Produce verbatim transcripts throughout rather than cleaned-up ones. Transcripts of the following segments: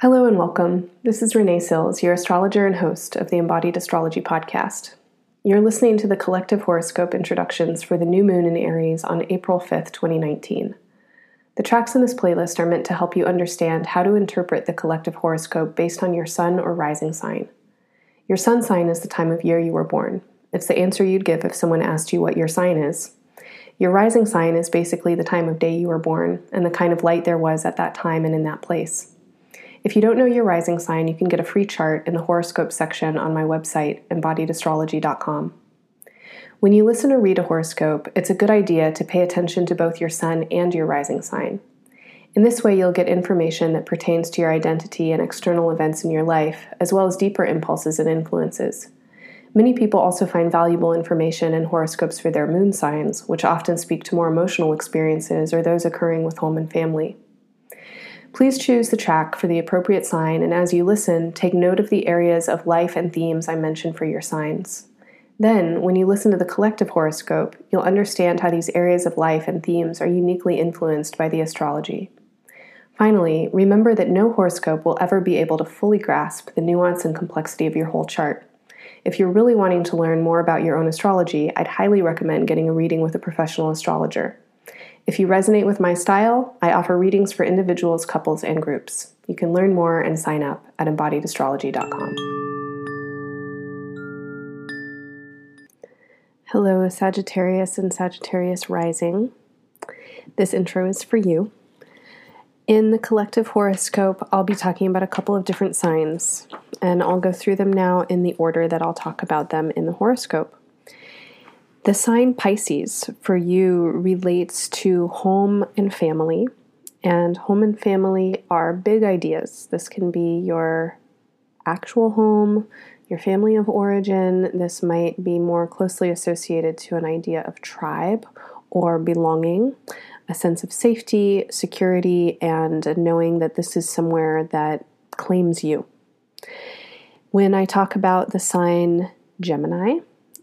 Hello and welcome. This is Renee Sills, your astrologer and host of the Embodied Astrology podcast. You're listening to the collective horoscope introductions for the new moon in Aries on April fifth, twenty nineteen. The tracks in this playlist are meant to help you understand how to interpret the collective horoscope based on your sun or rising sign. Your sun sign is the time of year you were born. It's the answer you'd give if someone asked you what your sign is. Your rising sign is basically the time of day you were born and the kind of light there was at that time and in that place. If you don't know your rising sign, you can get a free chart in the horoscope section on my website, embodied astrology dot com. When you listen or read a horoscope, it's a good idea to pay attention to both your sun and your rising sign. In this way, you'll get information that pertains to your identity and external events in your life, as well as deeper impulses and influences. Many people also find valuable information in horoscopes for their moon signs, which often speak to more emotional experiences or those occurring with home and family. Please choose the track for the appropriate sign, and as you listen, take note of the areas of life and themes I mentioned for your signs. Then, when you listen to the collective horoscope, you'll understand how these areas of life and themes are uniquely influenced by the astrology. Finally, remember that no horoscope will ever be able to fully grasp the nuance and complexity of your whole chart. If you're really wanting to learn more about your own astrology, I'd highly recommend getting a reading with a professional astrologer. If you resonate with my style, I offer readings for individuals, couples, and groups. You can learn more and sign up at embodied astrology dot com. Hello, Sagittarius and Sagittarius rising. This intro is for you. In the collective horoscope, I'll be talking about a couple of different signs, and I'll go through them now in the order that I'll talk about them in the horoscope. The sign Pisces for you relates to home and family, and home and family are big ideas. This can be your actual home, your family of origin. This might be more closely associated to an idea of tribe or belonging, a sense of safety, security, and knowing that this is somewhere that claims you. When I talk about the sign Gemini,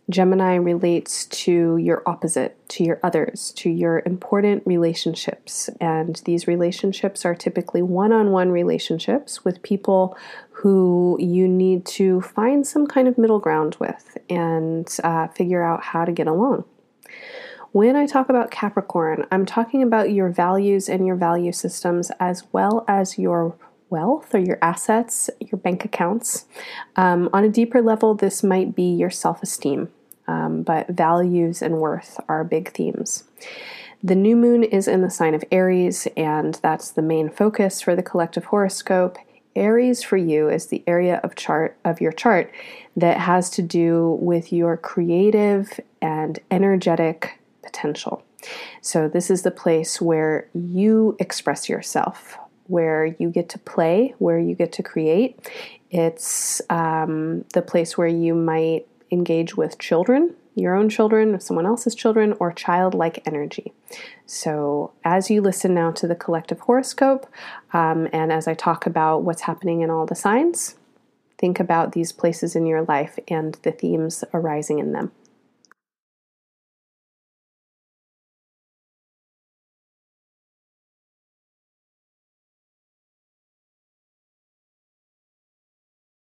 Gemini relates to your opposite, to your others, to your important relationships. And these relationships are typically one-on-one relationships with people who you need to find some kind of middle ground with and uh, figure out how to get along. When I talk about Capricorn, I'm talking about your values and your value systems, as well as your wealth or your assets, your bank accounts. Um, on a deeper level, this might be your self-esteem, um, but values and worth are big themes. The new moon is in the sign of Aries, and that's the main focus for the collective horoscope. Aries for you is the area of chart of your chart that has to do with your creative and energetic potential. So this is the place where you express yourself, where you get to play, where you get to create. It's um, the place where you might engage with children, your own children, someone else's children, or childlike energy. So as you listen now to the collective horoscope, um, and as I talk about what's happening in all the signs, think about these places in your life and the themes arising in them.